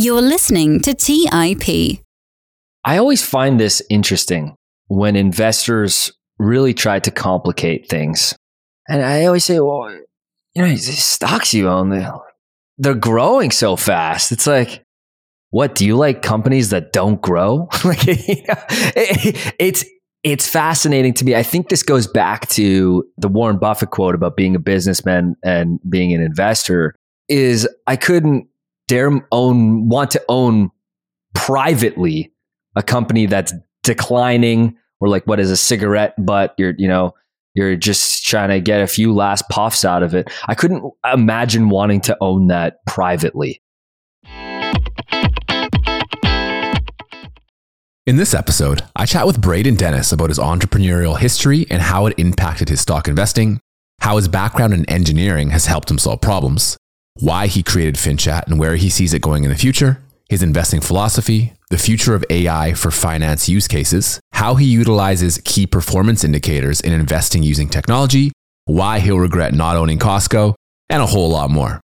You're listening to TIP. I always find this interesting when investors really try to complicate things. And I always say, well, you know, these stocks you own, they're growing so fast. It's like, what, do you like companies that don't grow? Like, you know, it's fascinating to me. I think this goes back to the Warren Buffett quote about being a businessman and being an investor is I couldn't want to own privately a company that's declining or like what is a cigarette butt, you're just trying to get a few last puffs out of it. I couldn't imagine wanting to own that privately. In this episode, I chat with Braden Dennis about his entrepreneurial history and how it impacted his stock investing, how his background in engineering has helped him solve problems, why he created FinChat and where he sees it going in the future, his investing philosophy, the future of AI for finance use cases, how he utilizes key performance indicators in investing using technology, why he'll regret not owning Costco, and a whole lot more.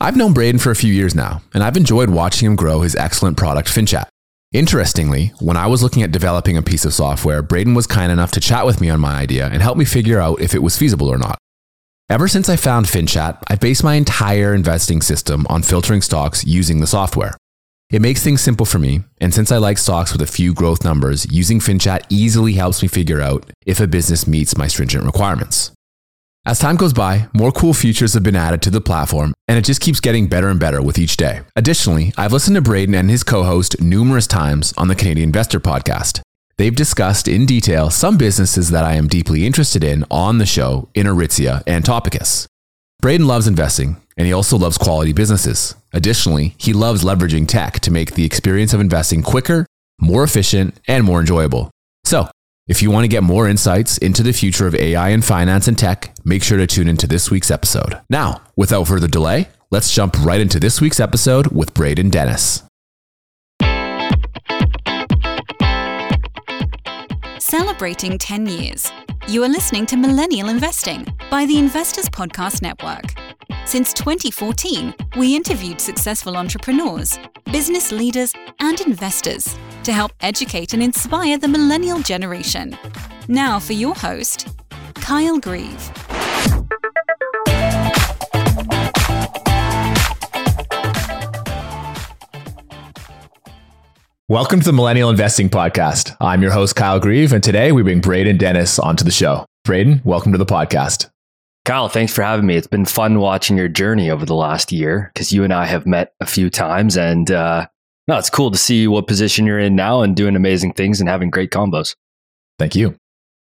I've known Braden for a few years now, and I've enjoyed watching him grow his excellent product, FinChat. Interestingly, when I was looking at developing a piece of software, Braden was kind enough to chat with me on my idea and help me figure out if it was feasible or not. Ever since I found FinChat, I've based my entire investing system on filtering stocks using the software. It makes things simple for me, and since I like stocks with a few growth numbers, using FinChat easily helps me figure out if a business meets my stringent requirements. As time goes by, more cool features have been added to the platform, and it just keeps getting better and better with each day. Additionally, I've listened to Braden and his co-host numerous times on the Canadian Investor Podcast. They've discussed in detail some businesses that I am deeply interested in on the show in Aritzia and Topicus. Braden loves investing, and he also loves quality businesses. Additionally, he loves leveraging tech to make the experience of investing quicker, more efficient, and more enjoyable. So, if you want to get more insights into the future of AI and finance and tech, make sure to tune into this week's episode. Now, without further delay, let's jump right into this week's episode with Braden Dennis. Celebrating 10 years. You are listening to Millennial Investing by the Investor's Podcast Network. Since 2014, we interviewed successful entrepreneurs, business leaders, and investors to help educate and inspire the millennial generation. Now for your host, Kyle Grieve. Welcome to the Millennial Investing Podcast. I'm your host, Kyle Grieve, and today we bring Braden Dennis onto the show. Braden, welcome to the podcast. Kyle, thanks for having me. It's been fun watching your journey over the last year because you and I have met a few times, and no, it's cool to see what position you're in now and doing amazing things and having great combos. Thank you.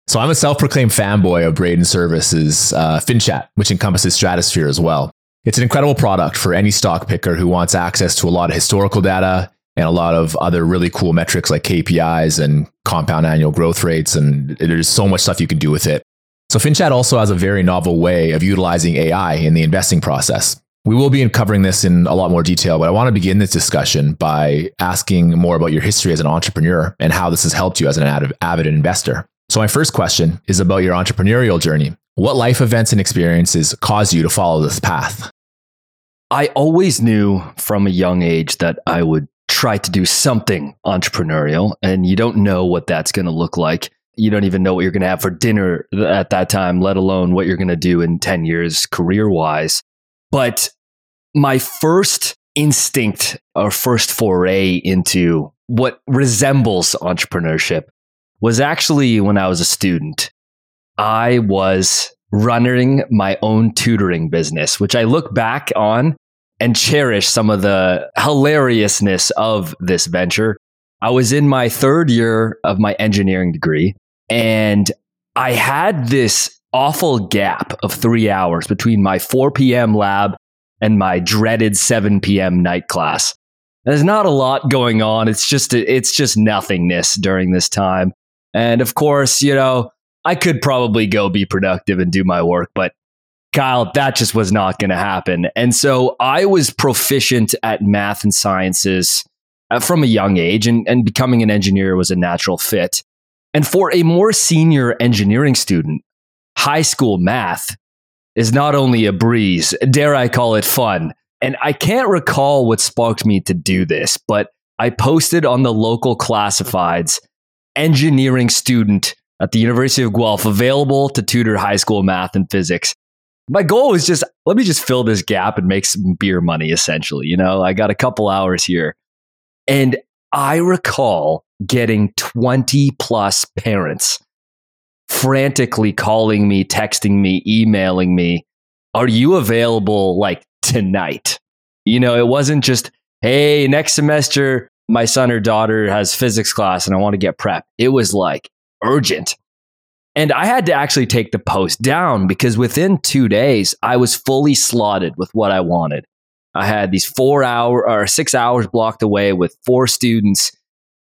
So I'm a self-proclaimed fanboy of Braden Services, FinChat, which encompasses Stratosphere as well. It's an incredible product for any stock picker who wants access to a lot of historical data and a lot of other really cool metrics like KPIs and compound annual growth rates. And there's so much stuff you can do with it. So FinChat also has a very novel way of utilizing AI in the investing process. We will be covering this in a lot more detail, but I want to begin this discussion by asking more about your history as an entrepreneur and how this has helped you as an avid investor. So my first question is about your entrepreneurial journey. What life events and experiences caused you to follow this path? I always knew from a young age that I would try to do something entrepreneurial, and you don't know what that's going to look like. You don't even know what you're going to have for dinner at that time, let alone what you're going to do in 10 years career-wise. But my first instinct or first foray into what resembles entrepreneurship was actually when I was a student. I was running my own tutoring business, which I look back on and cherish some of the hilariousness of this venture. I was in my third year of my engineering degree, and I had this awful gap of 3 hours between my 4 p.m. lab and my dreaded 7 p.m. night class. There's not a lot going on. It's just nothingness during this time. And of course, you know, I could probably go be productive and do my work, but Kyle, that just was not going to happen. And so I was proficient at math and sciences from a young age, and becoming an engineer was a natural fit. And for a more senior engineering student, high school math is not only a breeze, dare I call it fun, And I can't recall what sparked me to do this, but I posted on the local classifieds, engineering student at the University of Guelph, available to tutor high school math and physics. My goal was just, let me just fill this gap and make some beer money, essentially. You know, I got a couple hours here. And I recall getting 20 plus parents frantically calling me, texting me, emailing me, are you available like tonight? You know, it wasn't just, hey, next semester, my son or daughter has physics class and I want to get prep. It was like urgent. And I had to actually take the post down because within 2 days, I was fully slotted with what I wanted. I had these 6 hours blocked away with 4 students,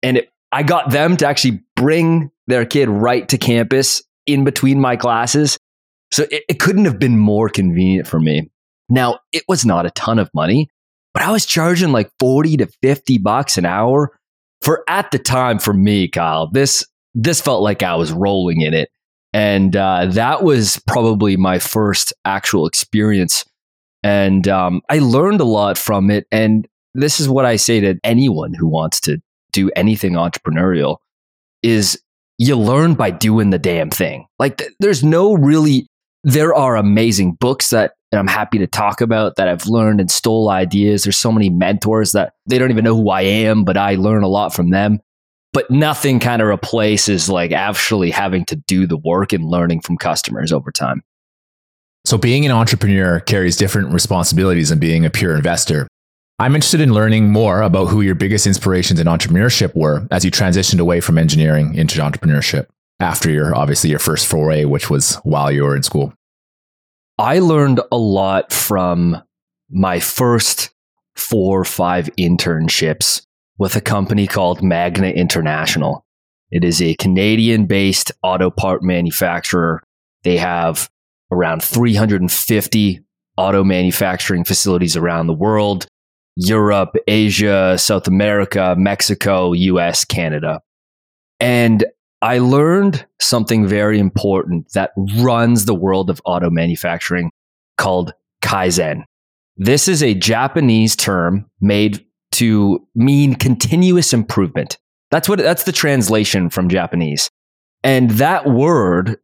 and I got them to actually bring their kid right to campus in between my classes. So it couldn't have been more convenient for me. Now, it was not a ton of money, but I was charging like $40 to $50 an hour for, at the time for me, Kyle, this felt like I was rolling in it. And that was probably my first actual experience. And I learned a lot from it. And this is what I say to anyone who wants to do anything entrepreneurial is you learn by doing the damn thing. Like there are amazing books that I'm happy to talk about that I've learned and stole ideas. There's so many mentors that they don't even know who I am, but I learn a lot from them. But nothing kind of replaces like actually having to do the work and learning from customers over time. So being an entrepreneur carries different responsibilities than being a pure investor. I'm interested in learning more about who your biggest inspirations in entrepreneurship were as you transitioned away from engineering into entrepreneurship after your first foray, which was while you were in school. I learned a lot from my first 4 or 5 internships with a company called Magna International. It is a Canadian-based auto part manufacturer. They have around 350 auto manufacturing facilities around the world, Europe, Asia, South America, Mexico, US, Canada. And I learned something very important that runs the world of auto manufacturing called Kaizen. This is a Japanese term made to mean continuous improvement. That's the translation from Japanese. And that word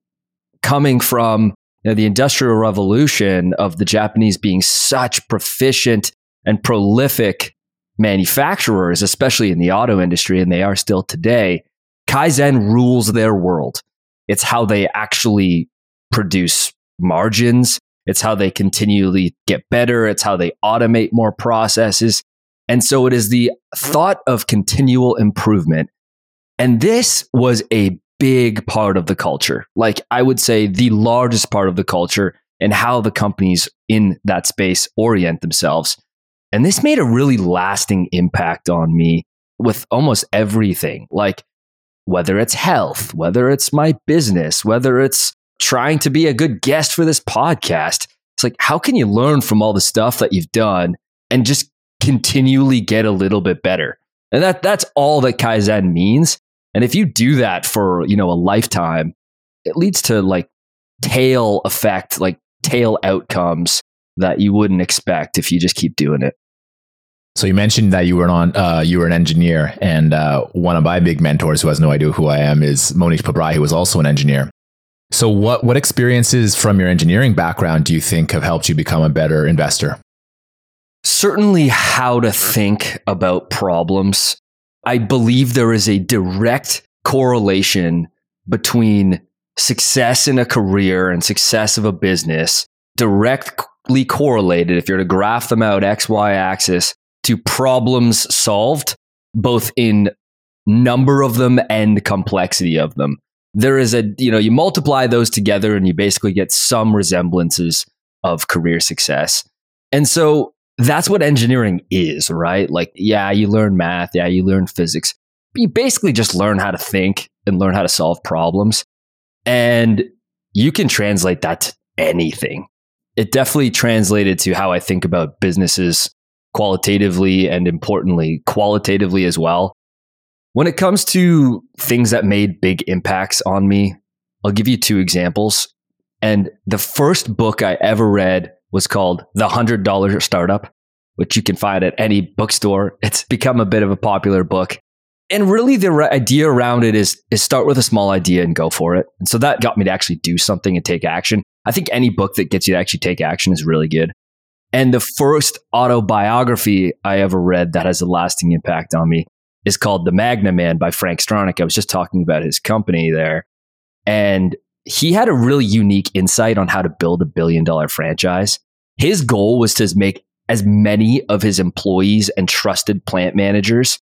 coming from the Industrial Revolution of the Japanese being such proficient and prolific manufacturers, especially in the auto industry, and they are still today, Kaizen rules their world. It's how they actually produce margins. It's how they continually get better. It's how they automate more processes. And so it is the thought of continual improvement. And this was a big part of the culture. Like I would say the largest part of the culture and how the companies in that space orient themselves. And this made a really lasting impact on me with almost everything, like whether it's health, whether it's my business, whether it's trying to be a good guest for this podcast. It's like, how can you learn from all the stuff that you've done and just continually get a little bit better? And that's all that Kaizen means. And if you do that for, a lifetime, it leads to like tail effect, like tail outcomes that you wouldn't expect if you just keep doing it. So you mentioned that you were an engineer, and one of my big mentors who has no idea who I am is Monish Pabrai, who was also an engineer. So what experiences from your engineering background do you think have helped you become a better investor? Certainly how to think about problems. I believe there is a direct correlation between success in a career and success of a business, directly correlated, if you're to graph them out XY axis, to problems solved, both in number of them and complexity of them. There is you multiply those together and you basically get some resemblances of career success. And so that's what engineering is, right? Like, yeah, you learn math. Yeah, you learn physics. But you basically just learn how to think and learn how to solve problems. And you can translate that to anything. It definitely translated to how I think about businesses qualitatively and importantly, qualitatively as well. When it comes to things that made big impacts on me, I'll give you 2 examples. And the first book I ever read was called The $100 Startup. which you can find at any bookstore. It's become a bit of a popular book. And really the idea around it is start with a small idea and go for it. And so that got me to actually do something and take action. I think any book that gets you to actually take action is really good. And the first autobiography I ever read that has a lasting impact on me is called The Magna Man by Frank Stronach. I was just talking about his company there. And he had a really unique insight on how to build $1 billion franchise. His goal was to make as many of his employees and trusted plant managers,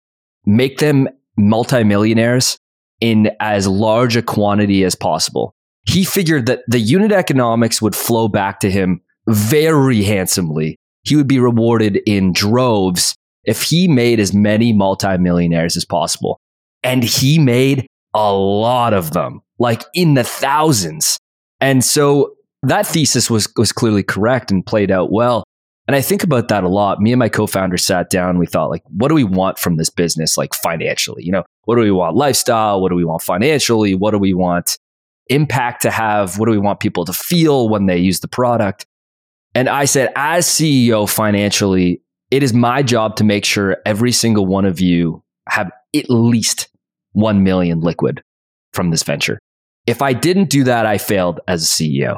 make them multimillionaires in as large a quantity as possible. He figured that the unit economics would flow back to him very handsomely. He would be rewarded in droves if he made as many multimillionaires as possible. And he made a lot of them, like in the thousands. And so that thesis was clearly correct and played out well. And I think about that a lot. Me and my co-founder sat down and we thought, like, what do we want from this business, like financially? You know, what do we want lifestyle? What do we want financially? What do we want impact to have? What do we want people to feel when they use the product? And I said, as CEO financially, it is my job to make sure every single one of you have at least 1 million liquid from this venture. If I didn't do that, I failed as a CEO.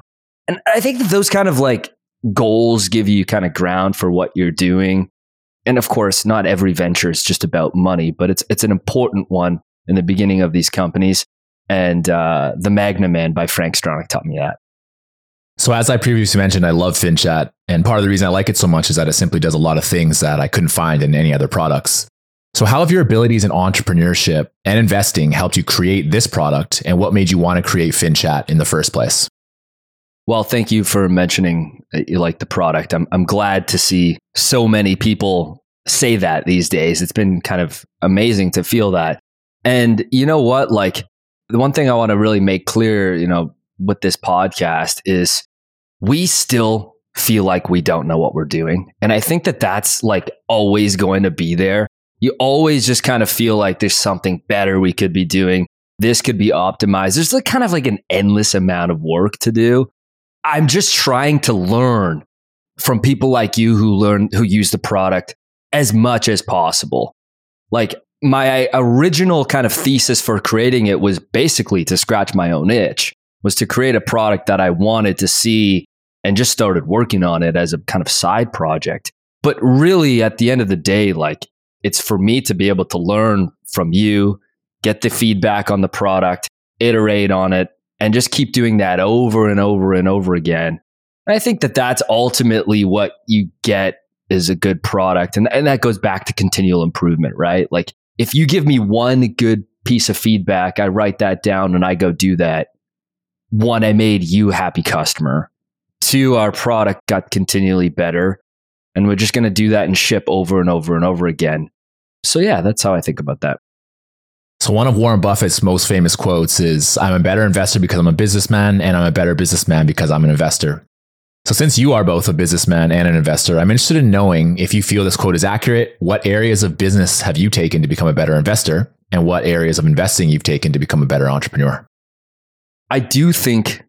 And I think that those kind of like goals give you kind of ground for what you're doing. And of course, not every venture is just about money, but it's an important one in the beginning of these companies. And The Magna Man by Frank Stronach taught me that. So as I previously mentioned, I love FinChat. And part of the reason I like it so much is that it simply does a lot of things that I couldn't find in any other products. So how have your abilities in entrepreneurship and investing helped you create this product? And what made you want to create FinChat in the first place? Well, thank you for mentioning that you like the product. I'm glad to see so many people say that these days. It's been kind of amazing to feel that. And you know what? Like, the one thing I want to really make clear, you know, with this podcast is we still feel like we don't know what we're doing. And I think that that's like always going to be there. You always just kind of feel like there's something better we could be doing. This could be optimized. There's like kind of like an endless amount of work to do. I'm just trying to learn from people like you who use the product as much as possible. Like, my original kind of thesis for creating it was basically to scratch my own itch, was to create a product that I wanted to see and just started working on it as a kind of side project. But really at the end of the day, like, it's for me to be able to learn from you, get the feedback on the product, iterate on it, and just keep doing that over and over and over again. And I think that that's ultimately what you get is a good product. And that goes back to continual improvement, right? Like, if you give me one good piece of feedback, I write that down and I go do that. One, I made you happy customer. Two, our product got continually better. And we're just going to do that and ship over and over and over again. So yeah, that's how I think about that. So one of Warren Buffett's most famous quotes is, "I'm a better investor because I'm a businessman, and I'm a better businessman because I'm an investor." So since you are both a businessman and an investor, I'm interested in knowing if you feel this quote is accurate. What areas of business have you taken to become a better investor, and what areas of investing you've taken to become a better entrepreneur? I do think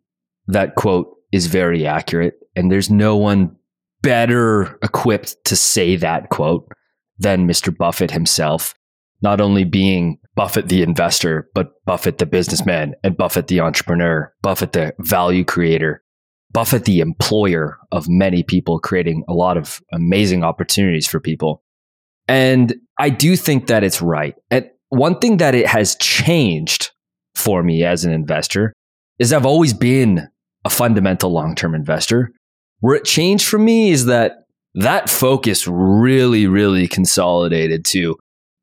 that quote is very accurate, and there's no one better equipped to say that quote than Mr. Buffett himself, not only being Buffett the investor, but Buffett the businessman, and Buffett the entrepreneur, Buffett the value creator, Buffett the employer of many people, creating a lot of amazing opportunities for people. And I do think that it's right. And one thing that it has changed for me as an investor is I've always been a fundamental long-term investor. Where it changed for me is that focus really, really consolidated to,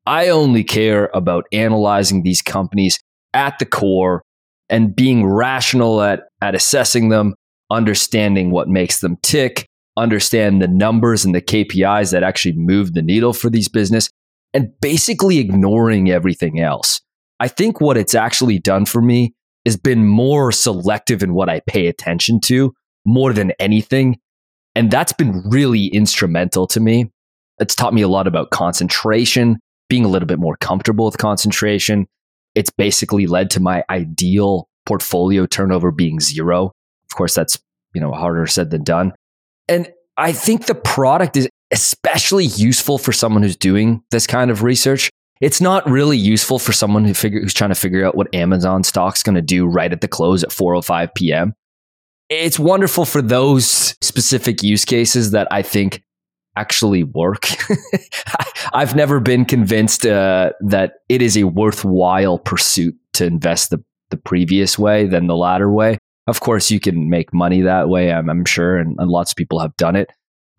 I only care about analyzing these companies at the core and being rational at assessing them, understanding what makes them tick, understand the numbers and the KPIs that actually move the needle for these business, and basically ignoring everything else. I think what it's actually done for me has been more selective in what I pay attention to more than anything. And that's been really instrumental to me. It's taught me a lot about concentration, being a little bit more comfortable with concentration. It's basically led to my ideal portfolio turnover being zero. Of course, that's, you know, harder said than done. And I think the product is especially useful for someone who's doing this kind of research. It's not really useful for someone who's trying to figure out what Amazon stock's going to do right at the close at 4:05 p.m. It's wonderful for those specific use cases that I think actually work. I've never been convinced that it is a worthwhile pursuit to invest the previous way than the latter way. Of course, you can make money that way, I'm sure, and lots of people have done it.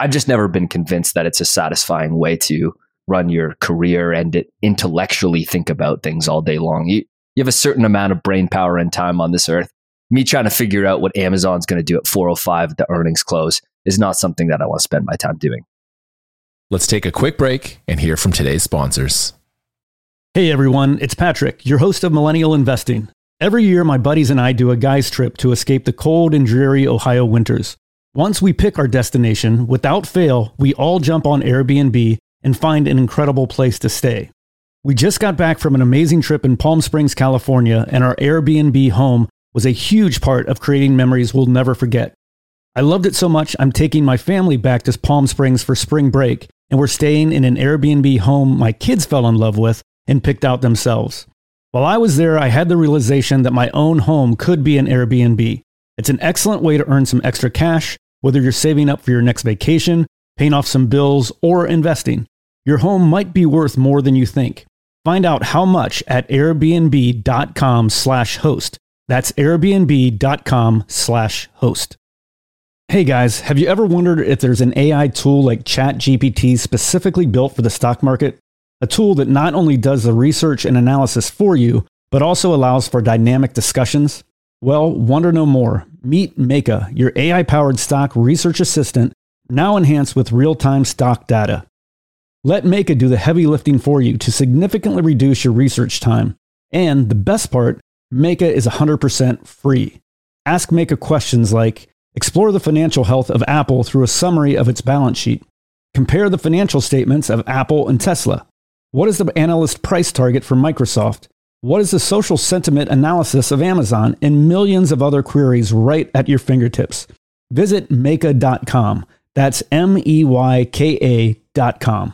I've just never been convinced that it's a satisfying way to run your career and intellectually think about things all day long. You have a certain amount of brain power and time on this earth. Me trying to figure out what Amazon's going to do at 4:05 at the earnings close is not something that I want to spend my time doing. Let's take a quick break and hear from today's sponsors. Hey everyone, it's Patrick, your host of Millennial Investing. Every year, my buddies and I do a guy's trip to escape the cold and dreary Ohio winters. Once we pick our destination, without fail, we all jump on Airbnb and find an incredible place to stay. We just got back from an amazing trip in Palm Springs, California, and our Airbnb home was a huge part of creating memories we'll never forget. I loved it so much, I'm taking my family back to Palm Springs for spring break, and we're staying in an Airbnb home my kids fell in love with and picked out themselves. While I was there, I had the realization that my own home could be an Airbnb. It's an excellent way to earn some extra cash, whether you're saving up for your next vacation, paying off some bills, or investing. Your home might be worth more than you think. Find out how much at airbnb.com/host. That's airbnb.com/host. Hey guys, have you ever wondered if there's an AI tool like ChatGPT specifically built for the stock market? A tool that not only does the research and analysis for you, but also allows for dynamic discussions? Well, wonder no more. Meet Meyka, your AI-powered stock research assistant, now enhanced with real-time stock data. Let Meyka do the heavy lifting for you to significantly reduce your research time. And the best part, Meyka is 100% free. Ask Meyka questions like, explore the financial health of Apple through a summary of its balance sheet. Compare the financial statements of Apple and Tesla. What is the analyst price target for Microsoft? What is the social sentiment analysis of Amazon? And millions of other queries right at your fingertips. Visit Meyka.com. That's Meyka.com.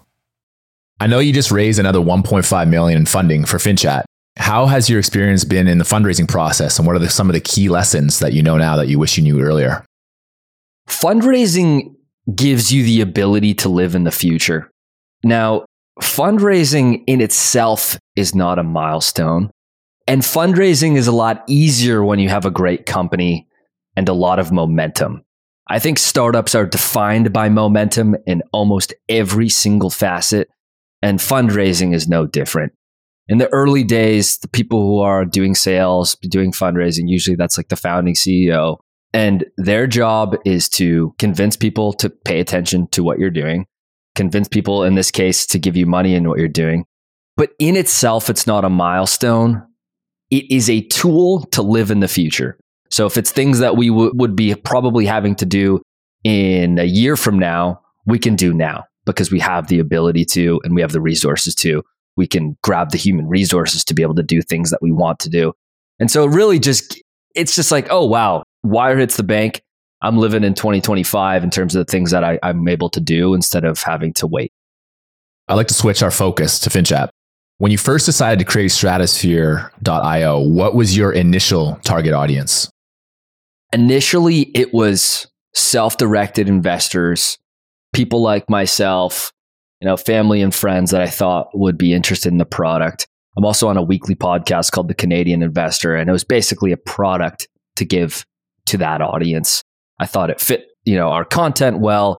I know you just raised another $1.5 million in funding for FinChat. How has your experience been in the fundraising process, and what are some of the key lessons that you know now that you wish you knew earlier? Fundraising gives you the ability to live in the future. Now, fundraising in itself is not a milestone, and fundraising is a lot easier when you have a great company and a lot of momentum. I think startups are defined by momentum in almost every single facet, and fundraising is no different. In the early days, the people who are doing sales, doing fundraising, usually that's like the founding CEO, and their job is to convince people to pay attention to what you're doing, convince people in this case to give you money in what you're doing. But in itself, it's not a milestone. It is a tool to live in the future. So if it's things that we would be probably having to do in a year from now, we can do now because we have the ability to and we have the resources to. We can grab the human resources to be able to do things that we want to do. And so it really just, it's just like, oh, wow, wire hits the bank. I'm living in 2025 in terms of the things that I'm able to do instead of having to wait. I'd like to switch our focus to FinChat. When you first decided to create Stratosphere.io, what was your initial target audience? Initially, it was self-directed investors people like myself, you know, family and friends that I thought would be interested in the product. I'm also on a weekly podcast called The Canadian Investor, and it was basically a product to give to that audience. I thought it fit, you know, our content well.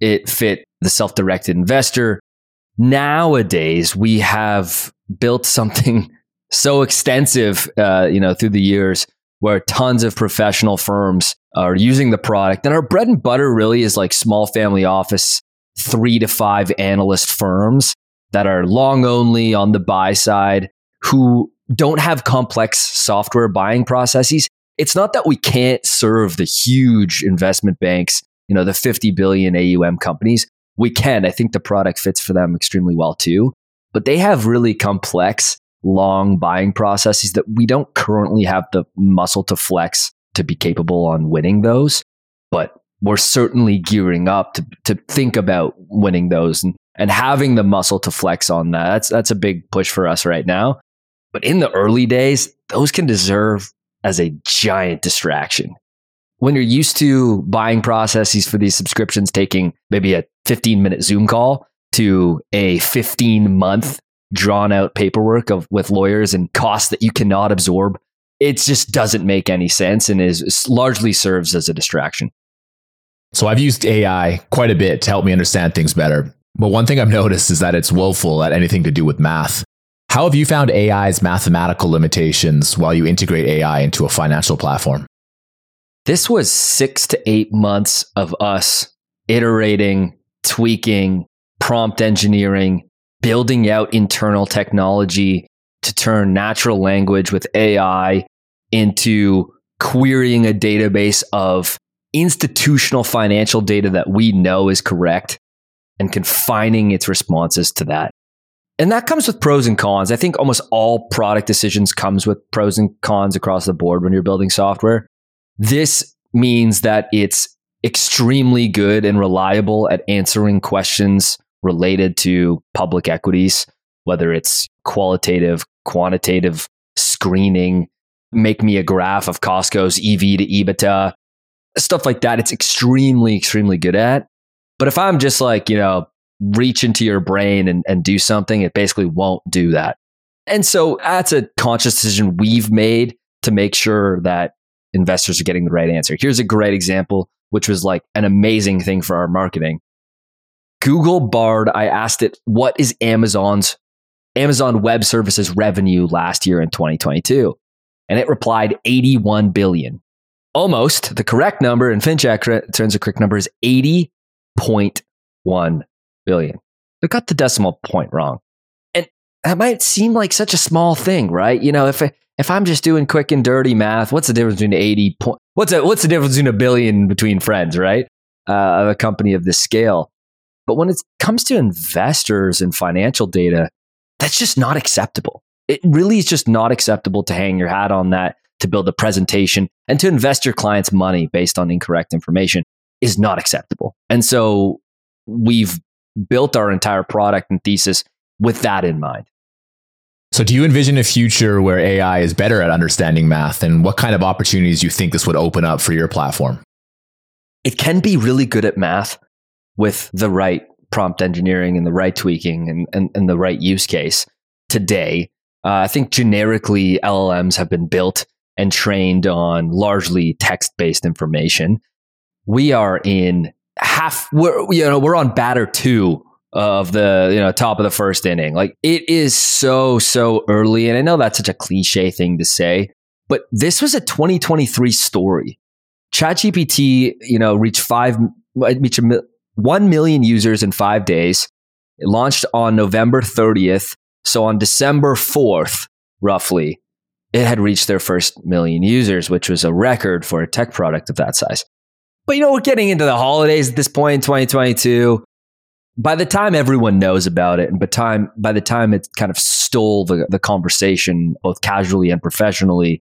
It fit the self-directed investor. Nowadays, we have built something so extensive, you know, through the years, where tons of professional firms are using the product. And our bread and butter really is like small family office, 3 to 5 analyst firms that are long only on the buy side, who don't have complex software buying processes. It's not that we can't serve the huge investment banks, you know, the 50 billion AUM companies. We can. I think the product fits for them extremely well too. But they have really complex, long buying processes that we don't currently have the muscle to flex to be capable on winning those. But we're certainly gearing up to think about winning those and having the muscle to flex on that. That's a big push for us right now. But in the early days, those can deserve as a giant distraction. When you're used to buying processes for these subscriptions taking maybe a 15-minute Zoom call to a 15-month drawn-out paperwork with lawyers and costs that you cannot absorb, it just doesn't make any sense and is largely serves as a distraction. So I've used AI quite a bit to help me understand things better. But one thing I've noticed is that it's woeful at anything to do with math. How have you found AI's mathematical limitations while you integrate AI into a financial platform? This was 6 to 8 months of us iterating, tweaking, prompt engineering, building out internal technology to turn natural language with AI into querying a database of institutional financial data that we know is correct and confining its responses to that. And that comes with pros and cons. I think almost all product decisions comes with pros and cons across the board when you're building software. This means that it's extremely good and reliable at answering questions related to public equities, whether it's qualitative, quantitative screening, make me a graph of Costco's EV to EBITDA, stuff like that. It's extremely, extremely good at. But if I'm just like, you know, reach into your brain and do something, it basically won't do that. And so that's a conscious decision we've made to make sure that investors are getting the right answer. Here's a great example, which was like an amazing thing for our marketing. Google Bard, I asked it, what is Amazon Web Services revenue last year in 2022? And it replied 81 billion. Almost the correct number, and FinChat returns a correct number, is 80.1 billion. They got the decimal point wrong. And that might seem like such a small thing, right? You know, if I'm just doing quick and dirty math, what's the difference between what's the difference between a billion between friends, right? Of a company of this scale. But when it comes to investors and financial data, that's just not acceptable. It really is just not acceptable to hang your hat on that, to build a presentation, and to invest your clients' money based on incorrect information is not acceptable. And so we've built our entire product and thesis with that in mind. So do you envision a future where AI is better at understanding math, and what kind of opportunities do you think this would open up for your platform? It can be really good at math with the right prompt engineering and the right tweaking and the right use case today. I think generically LLMs have been built and trained on largely text-based information. We are in we're on batter 2 of the, you know, top of the first inning. Like, it is so early. And I know that's such a cliche thing to say, but this was a 2023 story. ChatGPT, you know, reached 1 million users in 5 days. It launched on November 30th. So on December 4th, roughly, it had reached their first million users, which was a record for a tech product of that size. But, you know, we're getting into the holidays at this point in 2022. By the time everyone knows about it, and by the time it kind of stole the conversation, both casually and professionally,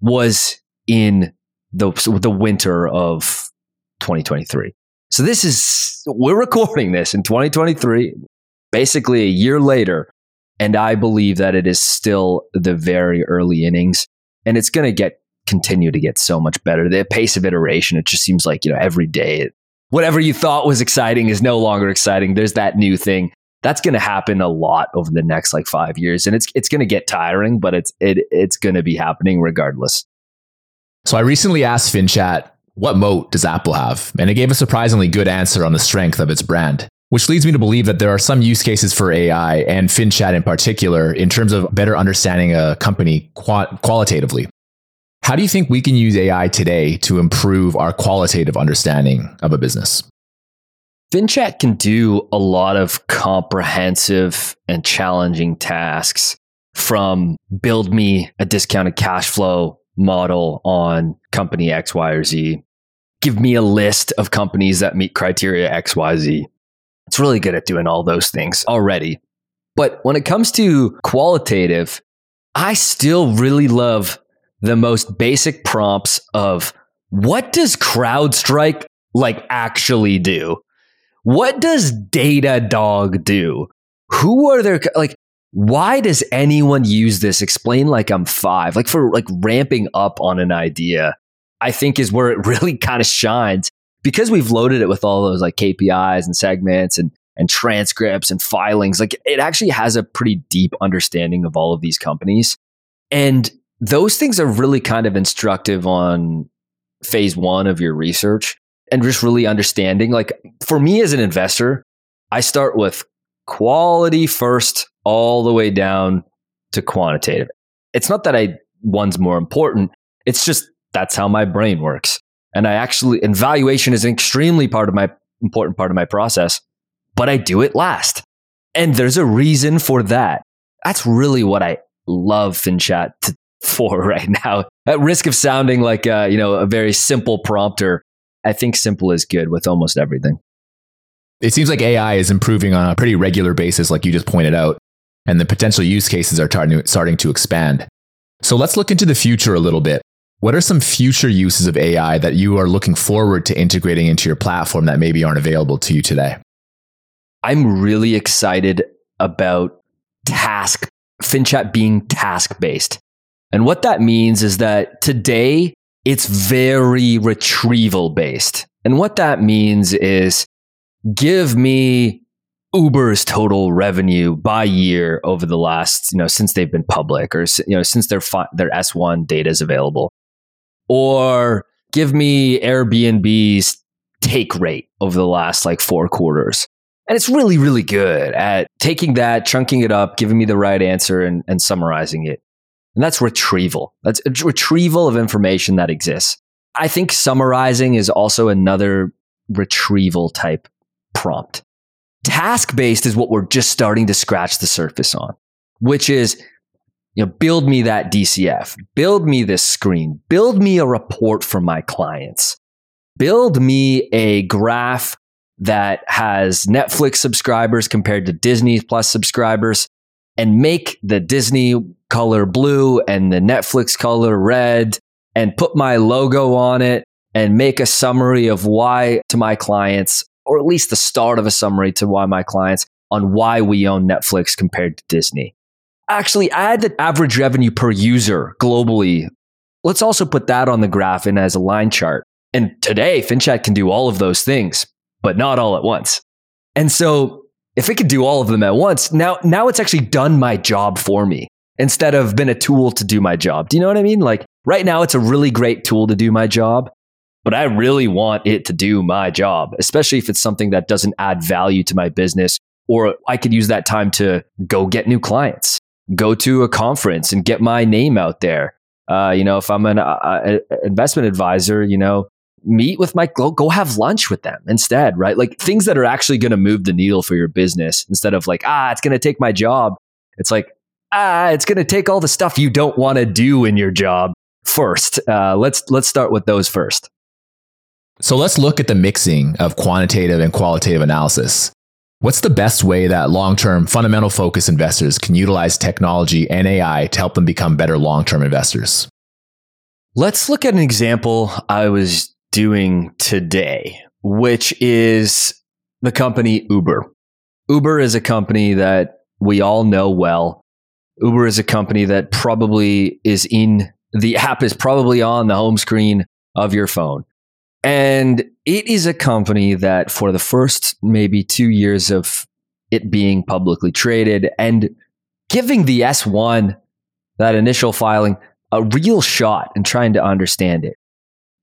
was in the winter of 2023. So we're recording this in 2023, basically a year later. And I believe that it is still the very early innings, and it's going to continue to get so much better. The pace of iteration, it just seems like, you know, every day whatever you thought was exciting is no longer exciting. There's that new thing. That's going to happen a lot over the next like 5 years. And it's going to get tiring, but it's going to be happening regardless. So I recently asked FinChat, what moat does Apple have? And it gave a surprisingly good answer on the strength of its brand, which leads me to believe that there are some use cases for AI and FinChat in particular in terms of better understanding a company qualitatively. How do you think we can use AI today to improve our qualitative understanding of a business? FinChat can do a lot of comprehensive and challenging tasks, from build me a discounted cash flow model on company X, Y, or Z. Give me a list of companies that meet criteria X, Y, Z. It's really good at doing all those things already. But when it comes to qualitative, I still really love the most basic prompts of what does CrowdStrike like actually do? What does Datadog do? Who are their, like, why does anyone use this? Explain like I'm five. Like for like ramping up on an idea, I think is where it really kind of shines, because we've loaded it with all those like KPIs and segments and transcripts and filings. Like it actually has a pretty deep understanding of all of these companies. And those things are really kind of instructive on phase one of your research and just really understanding. Like for me as an investor, I start with quality first all the way down to quantitative. It's not that one's more important. It's just that's how my brain works. And valuation is an extremely important part of my process, but I do it last. And there's a reason for that. That's really what I love FinChat for right now. At risk of sounding like a very simple prompter, I think simple is good with almost everything. It seems like AI is improving on a pretty regular basis, like you just pointed out, and the potential use cases are starting to expand. So let's look into the future a little bit. What are some future uses of AI that you are looking forward to integrating into your platform that maybe aren't available to you today? I'm really excited about FinChat being task-based. And what that means is that today it's very retrieval based. And what that means is give me Uber's total revenue by year over the last, since they've been public, or since their S1 data is available. Or give me Airbnb's take rate over the last like 4 quarters. And it's really, really good at taking that, chunking it up, giving me the right answer and summarizing it. And that's retrieval. That's a retrieval of information that exists. I think summarizing is also another retrieval type prompt. Task-based is what we're just starting to scratch the surface on, which is, build me that DCF, build me this screen, build me a report for my clients, build me a graph that has Netflix subscribers compared to Disney Plus subscribers, and make the Disney color blue and the Netflix color red, and put my logo on it, and make a summary of why to my clients, or at least the start of a summary to why my clients on why we own Netflix compared to Disney. Actually, add the average revenue per user globally. Let's also put that on the graph and as a line chart. And today, FinChat can do all of those things, but not all at once. And so if it could do all of them at once, now it's actually done my job for me, instead of been a tool to do my job. Do you know what I mean? Like right now, it's a really great tool to do my job, but I really want it to do my job, especially if it's something that doesn't add value to my business, or I could use that time to go get new clients, go to a conference and get my name out there. If I'm an investment advisor, meet with my, go have lunch with them instead, right? Like things that are actually going to move the needle for your business, instead of like, it's going to take my job. It's like, it's going to take all the stuff you don't want to do in your job first. Let's start with those first. So let's look at the mixing of quantitative and qualitative analysis. What's the best way that long-term fundamental focus investors can utilize technology and AI to help them become better long-term investors? Let's look at an example I was doing today, which is the company Uber. Uber is a company that we all know well. Uber is a company that probably is the app is probably on the home screen of your phone. And it is a company that for the first maybe 2 years of it being publicly traded and giving the S1, that initial filing, a real shot and trying to understand it,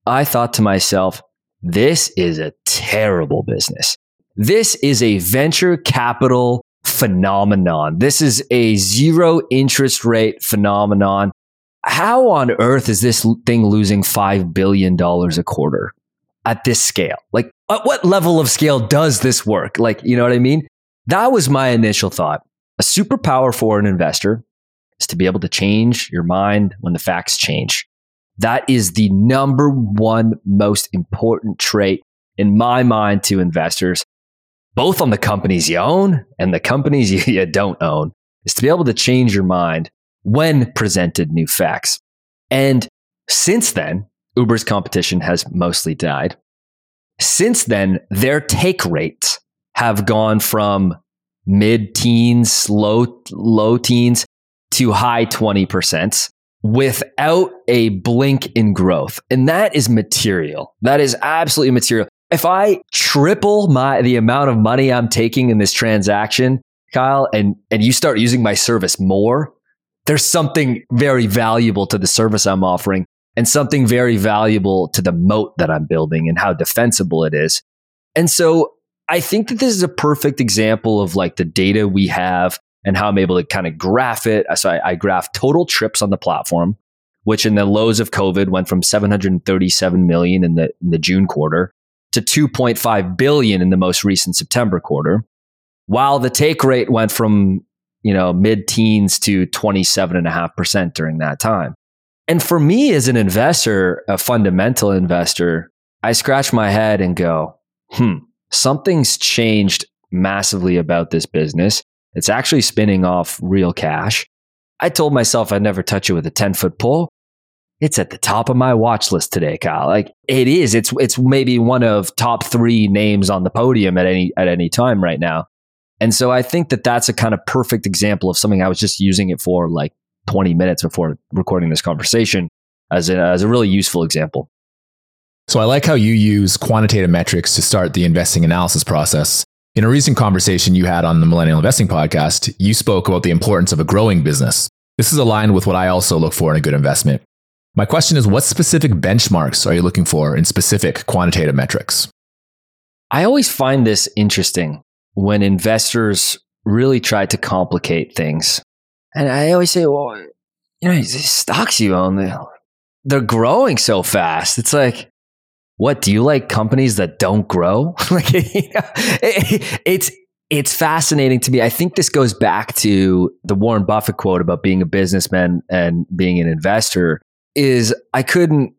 I thought to myself, this is a terrible business. This is a venture capital phenomenon. This is a zero interest rate phenomenon. How on earth is this thing losing $5 billion a quarter at this scale? Like, at what level of scale does this work? Like, you know what I mean? That was my initial thought. A superpower for an investor is to be able to change your mind when the facts change. That is the number one most important trait in my mind to investors, both on the companies you own and the companies you don't own, is to be able to change your mind when presented new facts. And since then, Uber's competition has mostly died. Since then, their take rates have gone from mid-teens, low teens to high 20% without a blink in growth. And that is material. That is absolutely material. If I triple the amount of money I'm taking in this transaction, Kyle, and you start using my service more, there's something very valuable to the service I'm offering and something very valuable to the moat that I'm building and how defensible it is. And so I think that this is a perfect example of like the data we have and how I'm able to kind of graph it. So I graph total trips on the platform, which in the lows of COVID went from 737 million in the June quarter to 2.5 billion in the most recent September quarter, while the take rate went from mid-teens to 27.5% during that time. And for me as an investor, a fundamental investor, I scratch my head and go, something's changed massively about this business. It's actually spinning off real cash. I told myself I'd never touch it with a 10-foot pole. It's at the top of my watch list today, Kyle. Like it is. It's maybe one of top three names on the podium at any time right now. And so I think that that's a kind of perfect example of something I was just using it for like 20 minutes before recording this conversation as a really useful example. So I like how you use quantitative metrics to start the investing analysis process. In a recent conversation you had on the Millennial Investing Podcast, you spoke about the importance of a growing business. This is aligned with what I also look for in a good investment. My question is, what specific benchmarks are you looking for in specific quantitative metrics? I always find this interesting when investors really try to complicate things. And I always say, well, these stocks you own, they're growing so fast. It's like, what, do you like companies that don't grow? It's fascinating to me. I think this goes back to the Warren Buffett quote about being a businessman and being an investor is I couldn't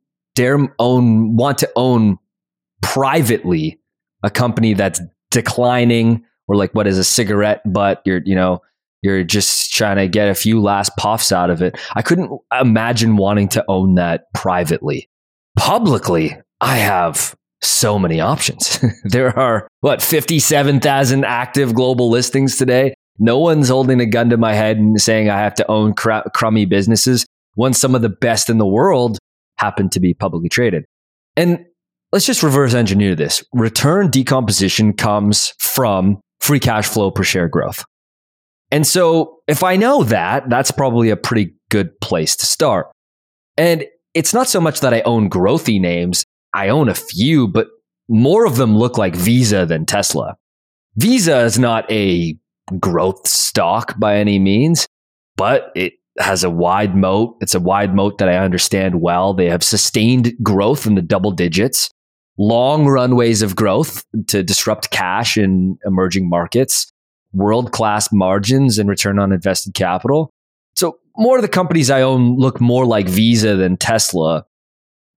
want to own privately a company that's declining or like what is a cigarette butt, you're just trying to get a few last puffs out of it. I couldn't imagine wanting to own that privately. Publicly, I have so many options. There are, 57,000 active global listings today. No one's holding a gun to my head and saying I have to own crummy businesses when some of the best in the world happen to be publicly traded. And let's just reverse engineer this. Return decomposition comes from free cash flow per share growth. And so if I know that, that's probably a pretty good place to start. And it's not so much that I own growthy names. I own a few, but more of them look like Visa than Tesla. Visa is not a growth stock by any means, but it has a wide moat. It's a wide moat that I understand well. They have sustained growth in the double digits, long runways of growth to disrupt cash in emerging markets, world-class margins and return on invested capital. So more of the companies I own look more like Visa than Tesla.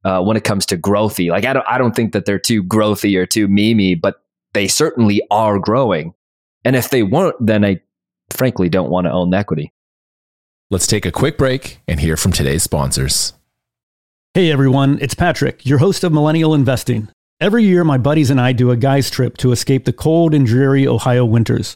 When it comes to growthy. Like I don't think that they're too growthy or too memey, but they certainly are growing. And if they weren't, then I frankly don't want to own equity. Let's take a quick break and hear from today's sponsors. Hey everyone, it's Patrick, your host of Millennial Investing. Every year, my buddies and I do a guys trip to escape the cold and dreary Ohio winters.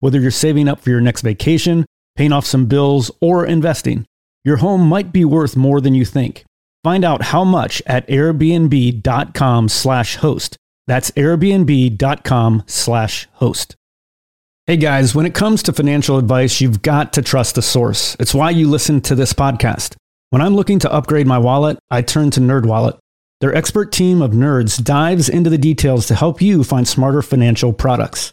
whether you're saving up for your next vacation, paying off some bills, or investing. Your home might be worth more than you think. Find out how much at airbnb.com/host. That's airbnb.com/host. Hey guys, when it comes to financial advice, you've got to trust the source. It's why you listen to this podcast. When I'm looking to upgrade my wallet, I turn to NerdWallet. Their expert team of nerds dives into the details to help you find smarter financial products.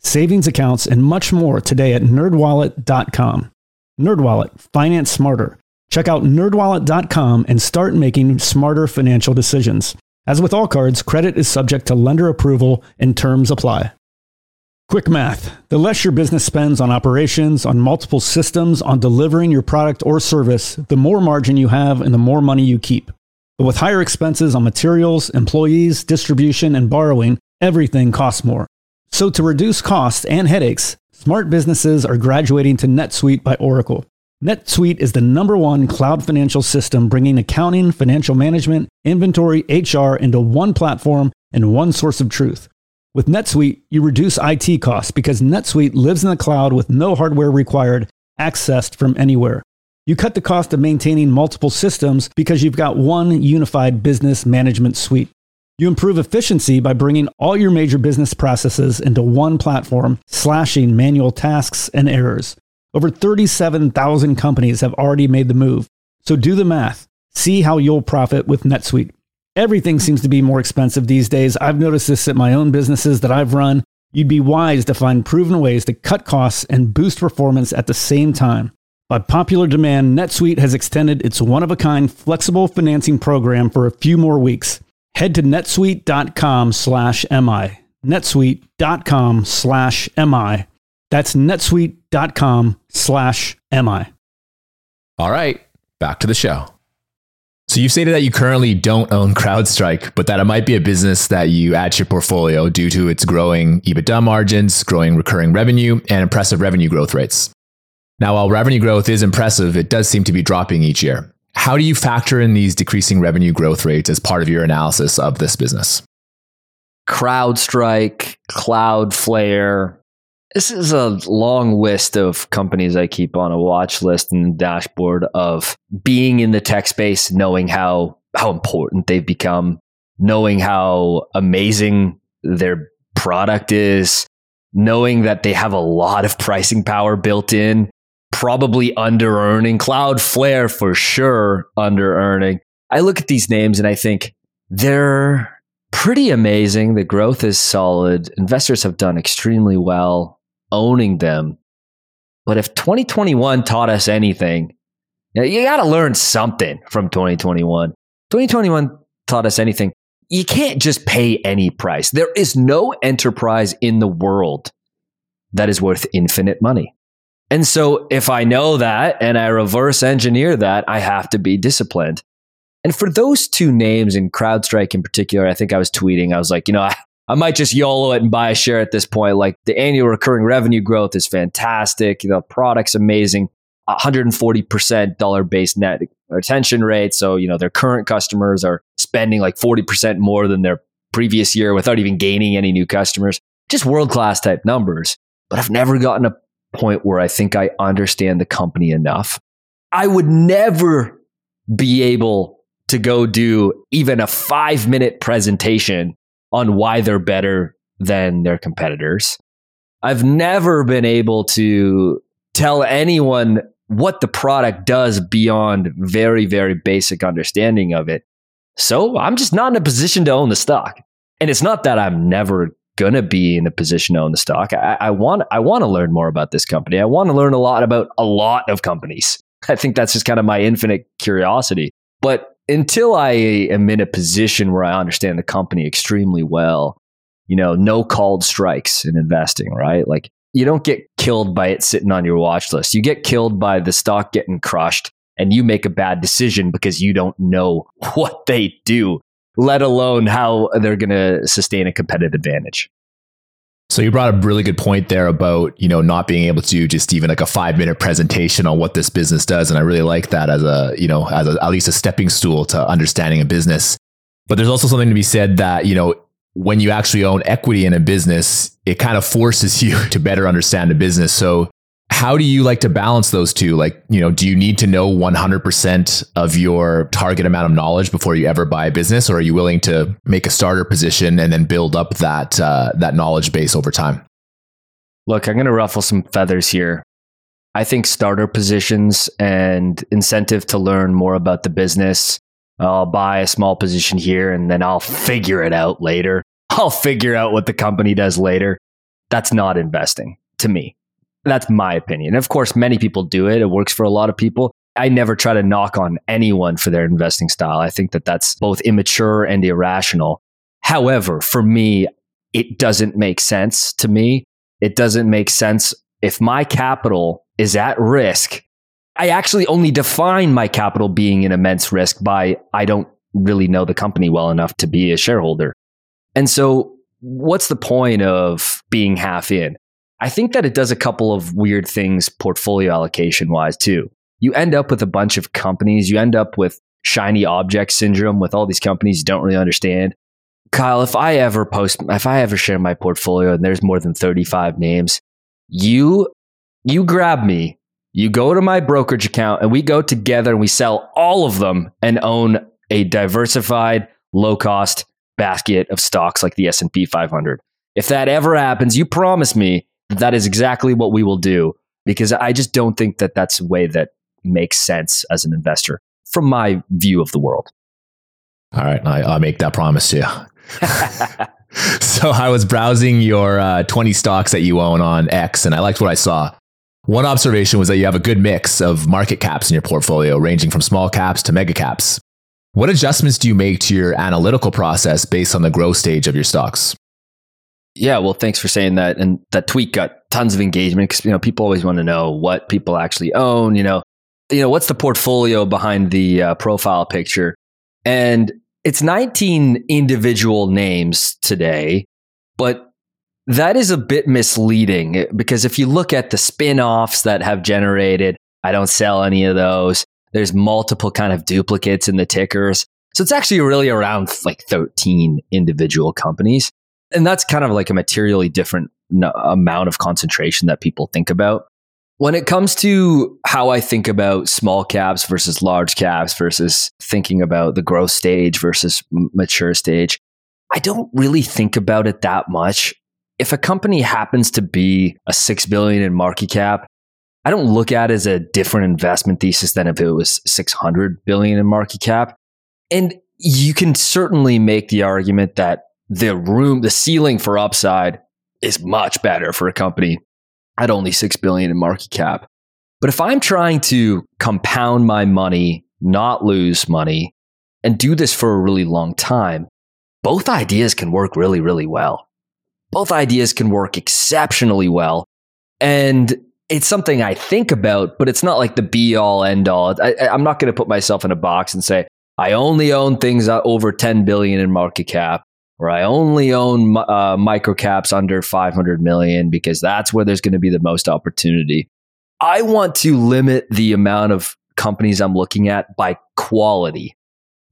savings accounts, and much more today at nerdwallet.com. NerdWallet, finance smarter. Check out nerdwallet.com and start making smarter financial decisions. As with all cards, credit is subject to lender approval and terms apply. Quick math. The less your business spends on operations, on multiple systems, on delivering your product or service, the more margin you have and the more money you keep. But with higher expenses on materials, employees, distribution, and borrowing, everything costs more. So to reduce costs and headaches, smart businesses are graduating to NetSuite by Oracle. NetSuite is the #1 cloud financial system, bringing accounting, financial management, inventory, HR into one platform and one source of truth. With NetSuite, you reduce IT costs because NetSuite lives in the cloud with no hardware required, accessed from anywhere. You cut the cost of maintaining multiple systems because you've got one unified business management suite. You improve efficiency by bringing all your major business processes into one platform, slashing manual tasks and errors. Over 37,000 companies have already made the move. So do the math. See how you'll profit with NetSuite. Everything seems to be more expensive these days. I've noticed this at my own businesses that I've run. You'd be wise to find proven ways to cut costs and boost performance at the same time. By popular demand, NetSuite has extended its one-of-a-kind flexible financing program for a few more weeks. Head to netsuite.com/mi. netsuite.com/mi. That's netsuite.com/mi. All right, back to the show. So you've stated that you currently don't own CrowdStrike, but that it might be a business that you add to your portfolio due to its growing EBITDA margins, growing recurring revenue, and impressive revenue growth rates. Now, while revenue growth is impressive, it does seem to be dropping each year. How do you factor in these decreasing revenue growth rates as part of your analysis of this business? CrowdStrike, Cloudflare. This is a long list of companies I keep on a watch list and dashboard of being in the tech space, knowing how important they've become, knowing how amazing their product is, knowing that they have a lot of pricing power built in, probably under earning. Cloudflare for sure under earning. I look at these names and I think they're pretty amazing. The growth is solid. Investors have done extremely well owning them. But if 2021 taught us anything, you got to learn something from 2021. 2021 taught us anything. You can't just pay any price. There is no enterprise in the world that is worth infinite money. And so if I know that and I reverse engineer that, I have to be disciplined. And for those two names and CrowdStrike in particular, I think I was tweeting, I was like, I might just YOLO it and buy a share at this point. Like, the annual recurring revenue growth is fantastic. The product's amazing. 140% dollar-based net retention rate. So, their current customers are spending like 40% more than their previous year without even gaining any new customers. Just world-class type numbers. But I've never gotten a point where I think I understand the company enough. I would never be able to go do even a 5-minute presentation on why they're better than their competitors. I've never been able to tell anyone what the product does beyond very, very basic understanding of it. So I'm just not in a position to own the stock. And it's not that I'm never going to be in a position to own the stock. I want to learn more about this company. I want to learn a lot about a lot of companies. I think that's just kind of my infinite curiosity. But until I am in a position where I understand the company extremely well, you know, no called strikes in investing, right? Like, you don't get killed by it sitting on your watch list. You get killed by the stock getting crushed and you make a bad decision because you don't know what they do, let alone how they're going to sustain a competitive advantage. So you brought up a really good point there about, you know, not being able to do just even like a 5-minute presentation on what this business does. And I really like that as a, you know, as a, at least a stepping stool to understanding a business. But there's also something to be said that, you know, when you actually own equity in a business, it kind of forces you to better understand the business. So how do you like to balance those two? Like, you know, do you need to know 100% of your target amount of knowledge before you ever buy a business? Or are you willing to make a starter position and then build up that that knowledge base over time? Look, I'm going to ruffle some feathers here. I think starter positions and incentive to learn more about the business. I'll buy a small position here and then I'll figure it out later. I'll figure out what the company does later. That's not investing to me. That's my opinion. Of course, many people do it. It works for a lot of people. I never try to knock on anyone for their investing style. I think that that's both immature and irrational. However, for me, it doesn't make sense to me. It doesn't make sense if my capital is at risk. I actually only define my capital being an immense risk by I don't really know the company well enough to be a shareholder. And so what's the point of being half in? I think that it does a couple of weird things portfolio allocation-wise too. You end up with a bunch of companies. You end up with shiny object syndrome with all these companies you don't really understand. Kyle, if I ever share my portfolio and there's more than 35 names, you grab me, you go to my brokerage account and we go together and we sell all of them and own a diversified, low-cost basket of stocks like the S&P 500. If that ever happens, you promise me that is exactly what we will do, because I just don't think that that's a way that makes sense as an investor from my view of the world. All right. I'll make that promise to you. So I was browsing your 20 stocks that you own on X and I liked what I saw. One observation was that you have a good mix of market caps in your portfolio, ranging from small caps to mega caps. What adjustments do you make to your analytical process based on the growth stage of your stocks? Yeah, well, thanks for saying that. And that tweet got tons of engagement because, you know, people always want to know what people actually own, you know, what's the portfolio behind the profile picture. And it's 19 individual names today, but that is a bit misleading because if you look at the spin-offs that have generated, I don't sell any of those. There's multiple kind of duplicates in the tickers. So it's actually really around like 13 individual companies. And that's kind of like a materially different amount of concentration that people think about. When it comes to how I think about small caps versus large caps versus thinking about the growth stage versus mature stage, I don't really think about it that much. If a company happens to be a $6 billion in market cap, I don't look at it as a different investment thesis than if it was $600 billion in market cap. And you can certainly make the argument that the ceiling for upside is much better for a company at only $6 billion in market cap. But if I'm trying to compound my money, not lose money, and do this for a really long time, both ideas can work really, really well. Both ideas can work exceptionally well. And it's something I think about, but it's not like the be all end all. I'm not going to put myself in a box and say, I only own things over $10 billion in market cap. Or I only own micro caps under 500 million because that's where there's going to be the most opportunity. I want to limit the amount of companies I'm looking at by quality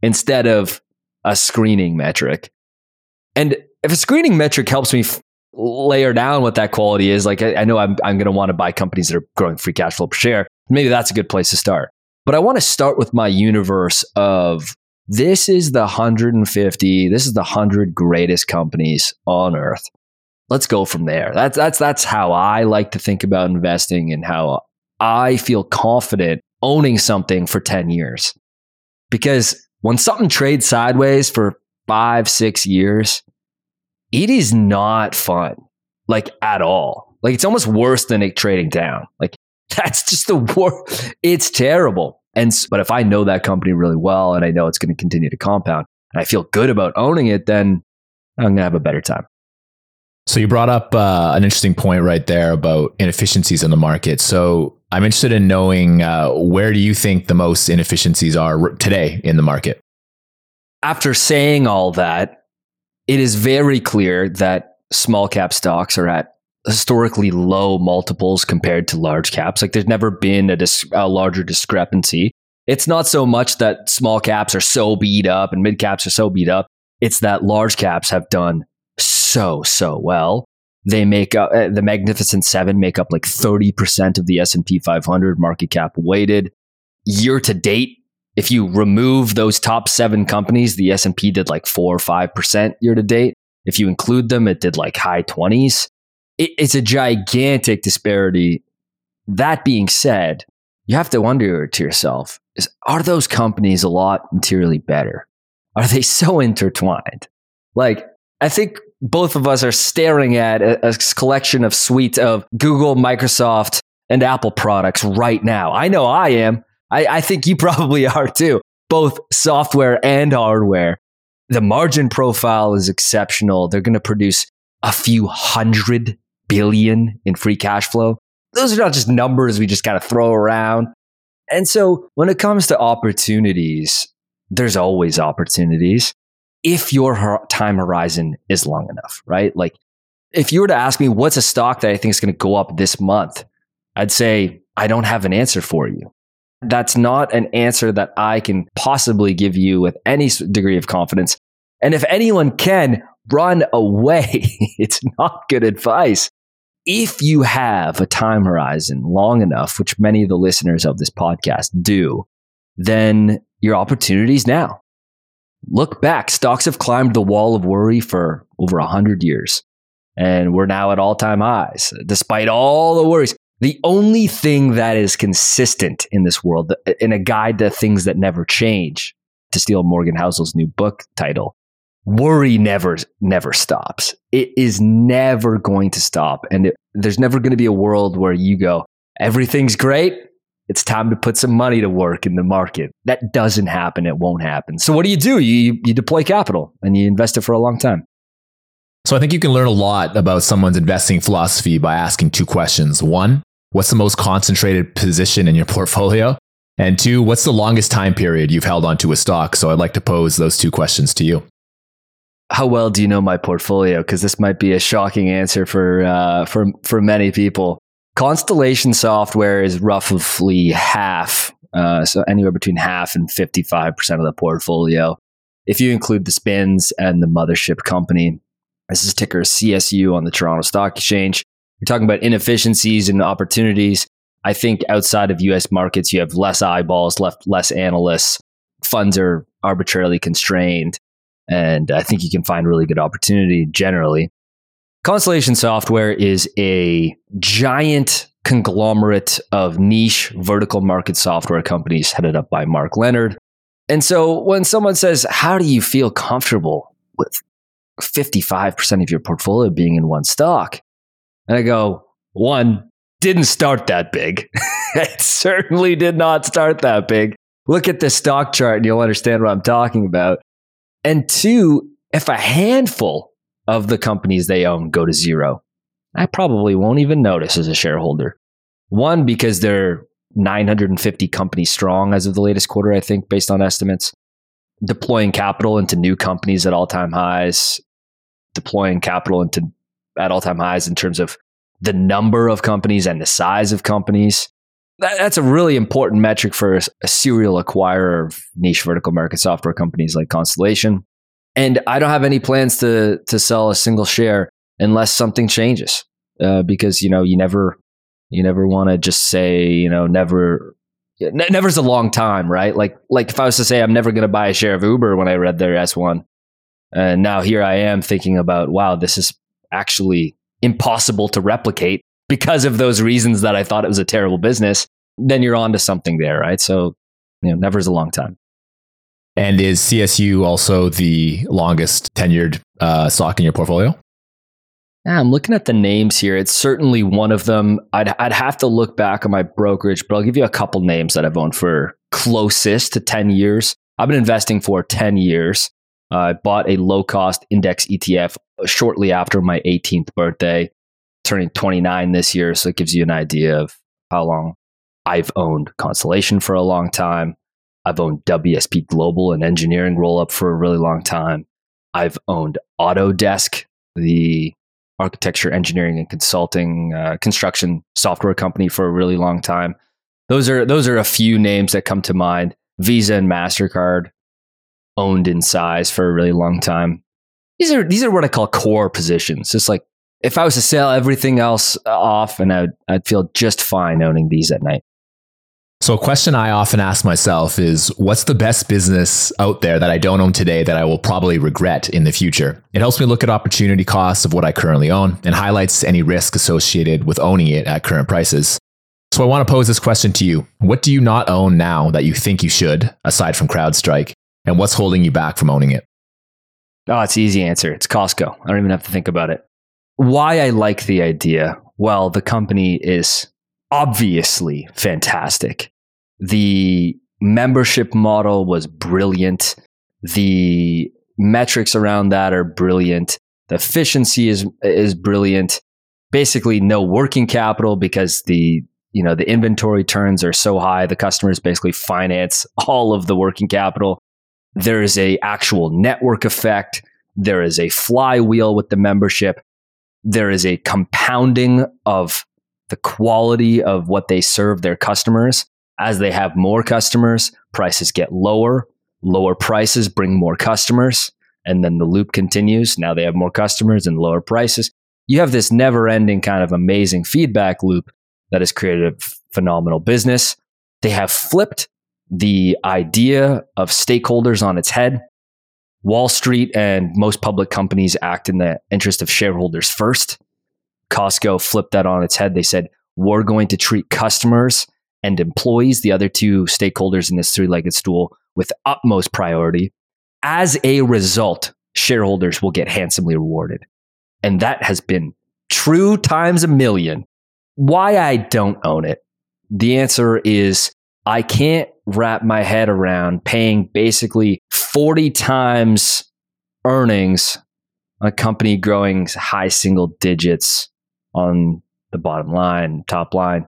instead of a screening metric. And if a screening metric helps me layer down what that quality is, like I know I'm going to want to buy companies that are growing free cash flow per share. Maybe that's a good place to start. But I want to start with my universe of this is the 150, this is the 100 greatest companies on earth. Let's go from there. That's how I like to think about investing and how I feel confident owning something for 10 years. Because when something trades sideways for 5-6 years, it is not fun, like at all. Like it's almost worse than it trading down. Like that's just the worst. It's terrible. But if I know that company really well and I know it's going to continue to compound and I feel good about owning it, then I'm going to have a better time. So you brought up an interesting point right there about inefficiencies in the market. So I'm interested in knowing where do you think the most inefficiencies are today in the market? After saying all that, it is very clear that small cap stocks are at historically low multiples compared to large caps. Like there's never been a larger discrepancy. It's not so much that small caps are so beat up and mid caps are so beat up. It's that large caps have done so well. They make up the Magnificent Seven make up like 30% of the S&P 500 market cap weighted. Year to date, if you remove those top seven companies, the S&P did like 4 or 5% year to date. If you include them, it did like high 20s. It's a gigantic disparity. That being said, you have to wonder to yourself, are those companies a lot materially better? Are they so intertwined? Like, I think both of us are staring at a collection of suites of Google, Microsoft, and Apple products right now. I know I am. I think you probably are too, both software and hardware. The margin profile is exceptional. They're going to produce a few $100 billion in free cash flow. Those are not just numbers we just kind of throw around. And so when it comes to opportunities, there's always opportunities. If your time horizon is long enough, right? Like if you were to ask me, what's a stock that I think is going to go up this month? I'd say, I don't have an answer for you. That's not an answer that I can possibly give you with any degree of confidence. And if anyone can, run away. It's not good advice. If you have a time horizon long enough, which many of the listeners of this podcast do, then your opportunity is now. Look back. Stocks have climbed the wall of worry for over 100 years, and we're now at all-time highs, despite all the worries. The only thing that is consistent in this world, in a guide to things that never change, to steal Morgan Housel's new book title, worry never stops. It is never going to stop, and there's never going to be a world where you go, everything's great. It's time to put some money to work in the market. That doesn't happen. It won't happen. So what do? You deploy capital and you invest it for a long time. So I think you can learn a lot about someone's investing philosophy by asking two questions. One, what's the most concentrated position in your portfolio? And two, what's the longest time period you've held onto a stock? So I'd like to pose those two questions to you. How well do you know my portfolio? Because this might be a shocking answer for many people. Constellation Software is roughly half, so anywhere between half and 55% of the portfolio. If you include the spins and the mothership company, this is ticker CSU on the Toronto Stock Exchange. You're talking about inefficiencies and opportunities. I think outside of US markets, you have less eyeballs, less analysts. Funds are arbitrarily constrained, and I think you can find really good opportunity generally. Constellation Software is a giant conglomerate of niche vertical market software companies headed up by Mark Leonard. And so when someone says, how do you feel comfortable with 55% of your portfolio being in one stock? And I go, one, didn't start that big. It certainly did not start that big. Look at this stock chart and you'll understand what I'm talking about. And two, if a handful of the companies they own go to zero, I probably won't even notice as a shareholder. One, because they're 950 companies strong as of the latest quarter, I think, based on estimates. Deploying capital into new companies at all-time highs. Deploying capital at all-time highs in terms of the number of companies and the size of companies. That's a really important metric for a serial acquirer of niche vertical market software companies like Constellation. And I don't have any plans to sell a single share unless something changes, because you never want to just say never's a long time, right? Like if I was to say I'm never going to buy a share of Uber when I read their S1, and now here I am thinking about, wow, this is actually impossible to replicate because of those reasons that I thought it was a terrible business. Then you're onto something there, right? So never's a long time. And is CSU also the longest tenured stock in your portfolio? Yeah, I'm looking at the names here. It's certainly one of them. I'd have to look back on my brokerage, but I'll give you a couple names that I've owned for closest to 10 years. I've been investing for 10 years. I bought a low-cost index ETF shortly after my 18th birthday, turning 29 this year. So it gives you an idea of how long I've owned Constellation for a long time. I've owned WSP Global, an engineering roll-up, for a really long time. I've owned Autodesk, the architecture, engineering, and consulting construction software company, for a really long time. Those are a few names that come to mind. Visa and MasterCard, owned in size for a really long time. These are what I call core positions. It's like if I was to sell everything else off, and I'd feel just fine owning these at night. So a question I often ask myself is, what's the best business out there that I don't own today that I will probably regret in the future? It helps me look at opportunity costs of what I currently own and highlights any risk associated with owning it at current prices. So I want to pose this question to you. What do you not own now that you think you should, aside from CrowdStrike? And what's holding you back from owning it? Oh, it's an easy answer. It's Costco. I don't even have to think about it. Why I like the idea? Well, the company is obviously fantastic. The membership model was brilliant. The metrics around that are brilliant. The efficiency is brilliant. Basically, no working capital because the inventory turns are so high. The customers basically finance all of the working capital. There is an actual network effect. There is a flywheel with the membership. There is a compounding of the quality of what they serve their customers. As they have more customers, prices get lower. Lower prices bring more customers. And then the loop continues. Now they have more customers and lower prices. You have this never-ending kind of amazing feedback loop that has created a phenomenal business. They have flipped the idea of stakeholders on its head. Wall Street and most public companies act in the interest of shareholders first. Costco flipped that on its head. They said, we're going to treat customers and employees, the other two stakeholders in this three-legged stool, with utmost priority. As a result, shareholders will get handsomely rewarded. And that has been true times a million. Why I don't own it? The answer is, I can't wrap my head around paying basically 40 times earnings on a company growing high single digits on the bottom line, top line.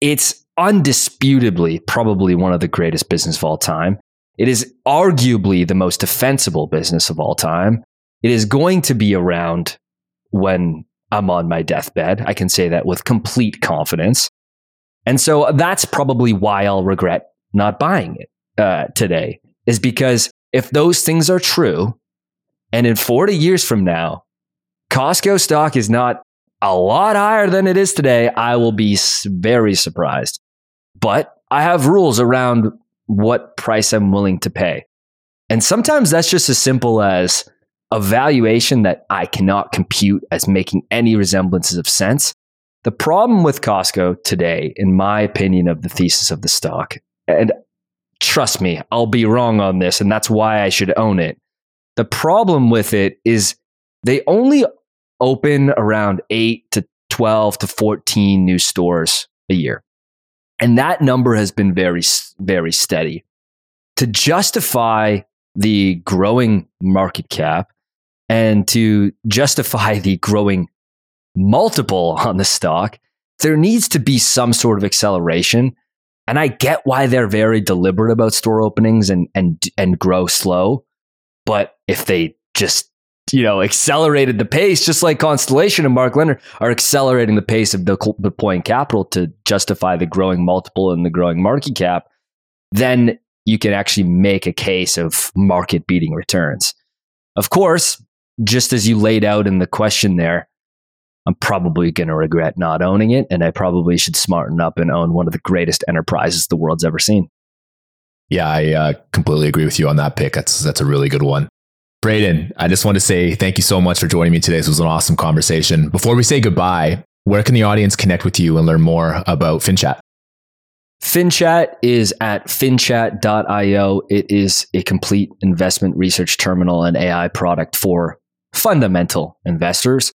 It's undisputably probably one of the greatest business of all time. It is arguably the most defensible business of all time. It is going to be around when I'm on my deathbed. I can say that with complete confidence. And so that's probably why I'll regret not buying it today, is because if those things are true, and in 40 years from now, Costco stock is not a lot higher than it is today, I will be very surprised. But I have rules around what price I'm willing to pay. And sometimes that's just as simple as a valuation that I cannot compute as making any resemblances of sense. The problem with Costco today, in my opinion, of the thesis of the stock, and trust me, I'll be wrong on this, and that's why I should own it. The problem with it is they only open around 8 to 12 to 14 new stores a year. And that number has been very, very steady. To justify the growing market cap and to justify the growing multiple on the stock, there needs to be some sort of acceleration. And I get why they're very deliberate about store openings and grow slow. But if they just, accelerated the pace, just like Constellation and Mark Leonard are accelerating the pace of deploying capital to justify the growing multiple and the growing market cap, then you can actually make a case of market-beating returns. Of course, just as you laid out in the question there, I'm probably going to regret not owning it, and I probably should smarten up and own one of the greatest enterprises the world's ever seen. Yeah, I completely agree with you on that pick. That's a really good one. Braden, I just want to say thank you so much for joining me today. This was an awesome conversation. Before we say goodbye, where can the audience connect with you and learn more about FinChat? FinChat is at finchat.io. It is a complete investment research terminal and AI product for fundamental investors.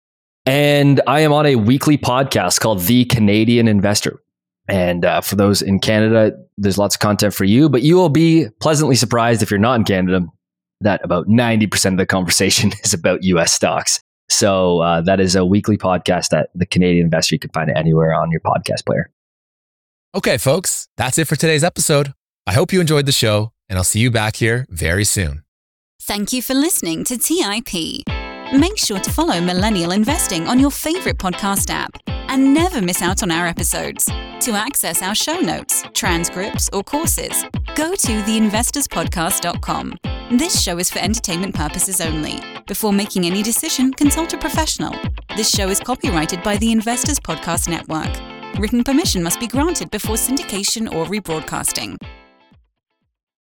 And I am on a weekly podcast called The Canadian Investor. And for those in Canada, there's lots of content for you, but you will be pleasantly surprised if you're not in Canada that about 90% of the conversation is about US stocks. So that is a weekly podcast that The Canadian Investor. You can find it anywhere on your podcast player. Okay, folks, that's it for today's episode. I hope you enjoyed the show, and I'll see you back here very soon. Thank you for listening to TIP. Make sure to follow Millennial Investing on your favorite podcast app and never miss out on our episodes. To access our show notes, transcripts, or courses, go to theinvestorspodcast.com. This show is for entertainment purposes only. Before making any decision, consult a professional. This show is copyrighted by The Investors Podcast Network. Written permission must be granted before syndication or rebroadcasting.